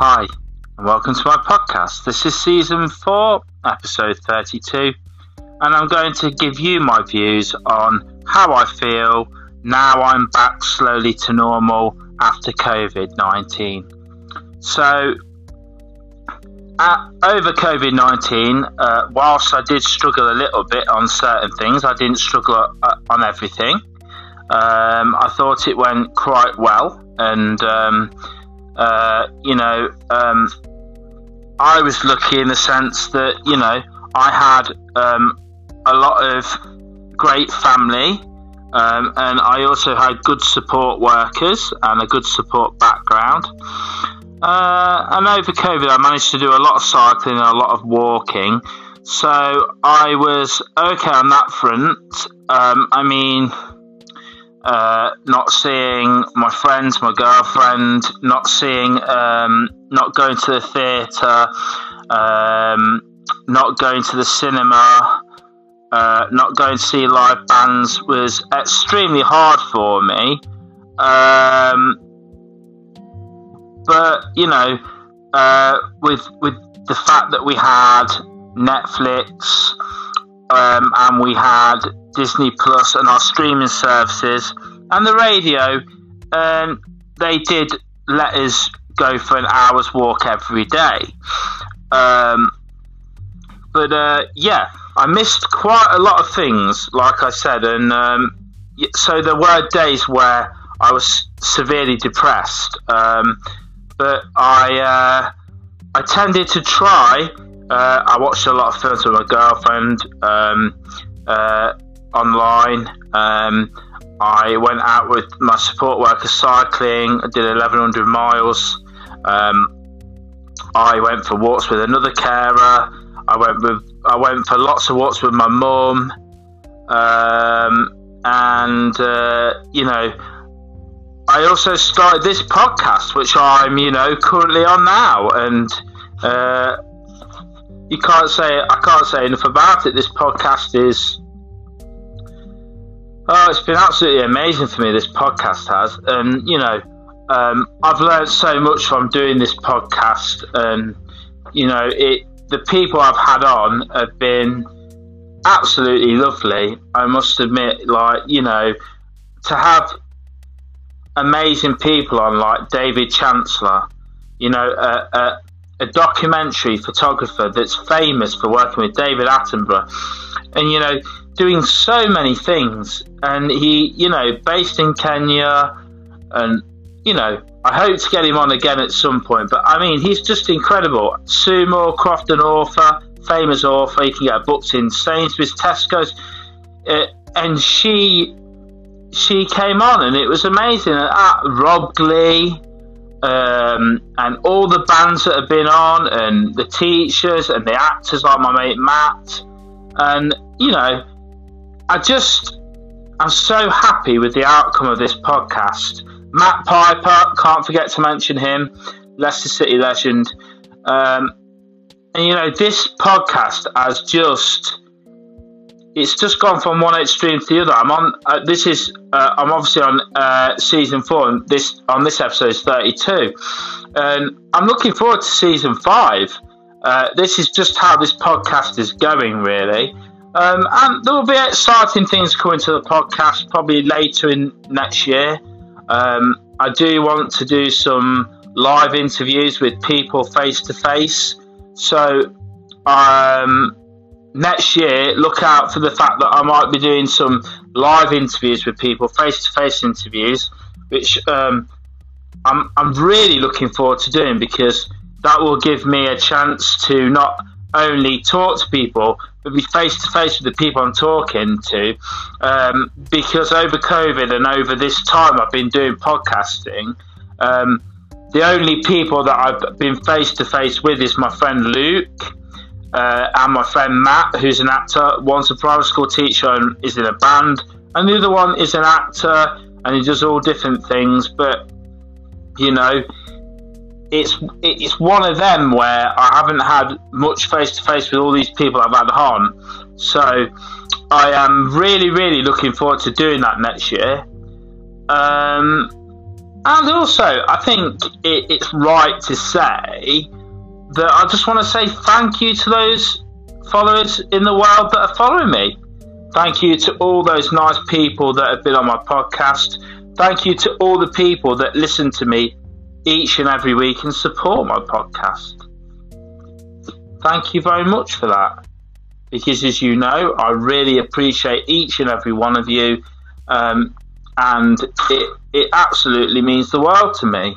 Hi, and welcome to my podcast. This is Season 4, Episode 32, and I'm going to give you my views on how I feel now I'm back slowly to normal after COVID-19. So, over COVID-19, whilst I did struggle a little bit on certain things, I didn't struggle on everything. I thought it went quite well, and I was lucky in the sense that, you know, I had a lot of great family, and I also had good support workers and a good support background. And over COVID, I managed to do a lot of cycling and a lot of walking. So I was okay on that front. Not seeing my friends, my girlfriend, not seeing, not going to the theatre, not going to the cinema, not going to see live bands was extremely hard for me. But, you know, with the fact that we had Netflix and we had Disney Plus and our streaming services and the radio, they did let us go for an hour's walk every day. I missed quite a lot of things, like I said, and so there were days where I was severely depressed, but I tended to try. I watched a lot of films with my girlfriend online. I went out with my support worker cycling. I did 1,100 miles. I went for walks with another carer. I went for lots of walks with my mum, and I also started this podcast, which I'm, currently on now, and I can't say enough about it. This podcast is, it's been absolutely amazing for me, this podcast has, and, I've learned so much from doing this podcast, and, the people I've had on have been absolutely lovely, I must admit. To have amazing people on like David Chancellor, a documentary photographer that's famous for working with David Attenborough, and doing so many things, and he based in Kenya, and I hope to get him on again at some point, but I mean, he's just incredible. Sue Moorcroft, an author, famous author, you can get her books in Sainsbury's, Tesco's, and she came on, and it was amazing. Rob Lee, and all the bands that have been on, and the teachers and the actors like my mate Matt, and I'm so happy with the outcome of this podcast. Matt Piper, can't forget to mention him, Leicester City legend, and this podcast has just, it's just gone from one extreme to the other. I'm obviously on Season 4, and this episode is 32, and I'm looking forward to Season 5. This is just how this podcast is going, really, and there will be exciting things coming to the podcast probably later in next year. I do want to do some live interviews with people face to face, so next year, look out for the fact that I might be doing some live interviews with people, face-to-face interviews, which I'm really looking forward to doing, because that will give me a chance to not only talk to people, but be face-to-face with the people I'm talking to, because over COVID and over this time I've been doing podcasting, the only people that I've been face-to-face with is my friend Luke, and my friend Matt, who's an actor. One's a private school teacher and is in a band, and the other one is an actor and he does all different things, but it's one of them where I haven't had much face to face with all these people I've had on, so I am really, really looking forward to doing that next year. And also, I think it's right to say that I just want to say thank you to those followers in the world that are following me. Thank you to all those nice people that have been on my podcast. Thank you to all the people that listen to me each and every week and support my podcast. Thank you very much for that. Because as you know, I really appreciate each and every one of you. And it absolutely means the world to me.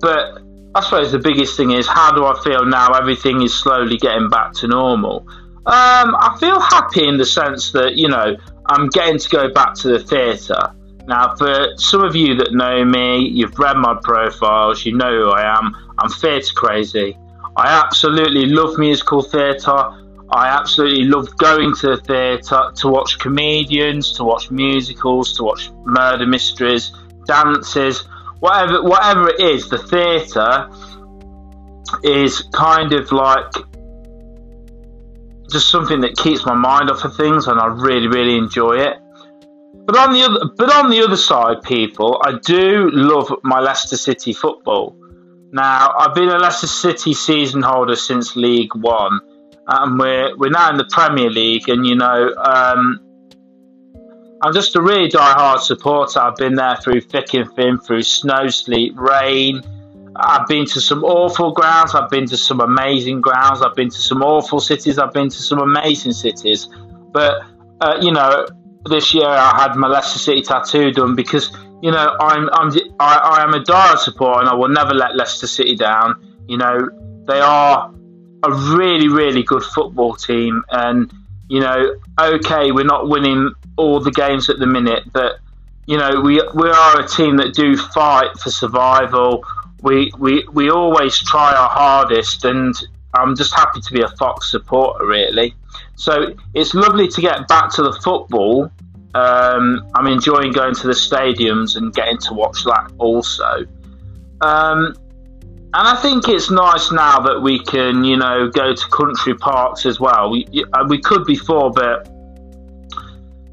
But I suppose the biggest thing is, how do I feel now everything is slowly getting back to normal? I feel happy in the sense that, you know, I'm getting to go back to the theatre. Now, for some of you that know me, you've read my profiles, you know who I am. I'm theatre crazy. I absolutely love musical theatre. I absolutely love going to the theatre to watch comedians, to watch musicals, to watch murder mysteries, dances, whatever it is. The theatre is kind of like just something that keeps my mind off of things, and I really, really enjoy it. But on the other side, people, I do love my Leicester City football. Now, I've been a Leicester City season holder since League One. And we're now in the Premier League, and you know, I'm just a really die-hard supporter. I've been there through thick and thin, through snow, sleet, rain. I've been to some awful grounds. I've been to some amazing grounds. I've been to some awful cities. I've been to some amazing cities. But you know, this year I had my Leicester City tattoo done because, you know, I am a die-hard supporter, and I will never let Leicester City down. You know, they are a really, really good football team, and you know, okay, we're not winning all the games at the minute, but you know, we are a team that do fight for survival. We always try our hardest, and I'm just happy to be a Fox supporter, really. So it's lovely to get back to the football. I'm enjoying going to the stadiums and getting to watch that also. And I think it's nice now that we can, you know, go to country parks as well. We could before, but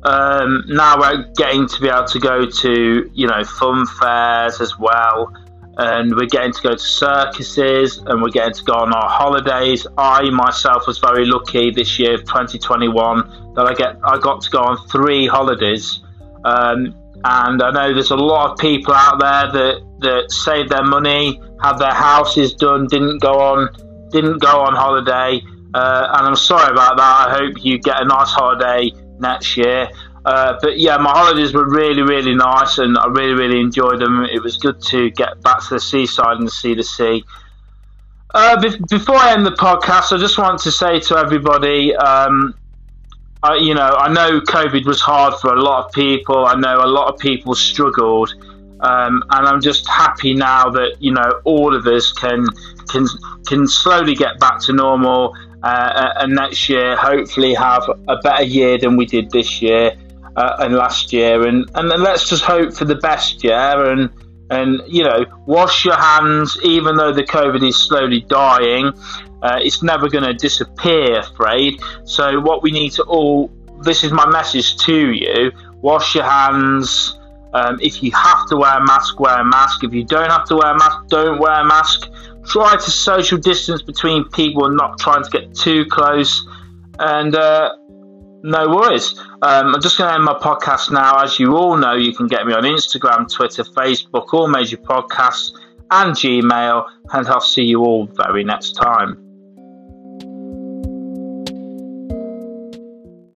now we're getting to be able to go to, you know, fun fairs as well. And we're getting to go to circuses, and we're getting to go on our holidays. I myself was very lucky this year, 2021, that I got to go on 3 holidays. And I know there's a lot of people out there that saved their money, had their houses done, didn't go on holiday. And I'm sorry about that. I hope you get a nice holiday next year. But yeah, my holidays were really, really nice, and I really, really enjoyed them. It was good to get back to the seaside and see the sea. Before I end the podcast, I just want to say to everybody, you know, I know COVID was hard for a lot of people. I know a lot of people struggled. And I'm just happy now that, you know, all of us can slowly get back to normal, and next year hopefully have a better year than we did this year and last year. And then let's just hope for the best, yeah? And you know, wash your hands, even though the COVID is slowly dying. It's never going to disappear, afraid. So what we need to all, this is my message to you, wash your hands. If you have to wear a mask, wear a mask. If you don't have to wear a mask, don't wear a mask. Try to social distance between people and not trying to get too close. And no worries. I'm just going to end my podcast now. As you all know, you can get me on Instagram, Twitter, Facebook, all major podcasts, and Gmail. And I'll see you all very next time.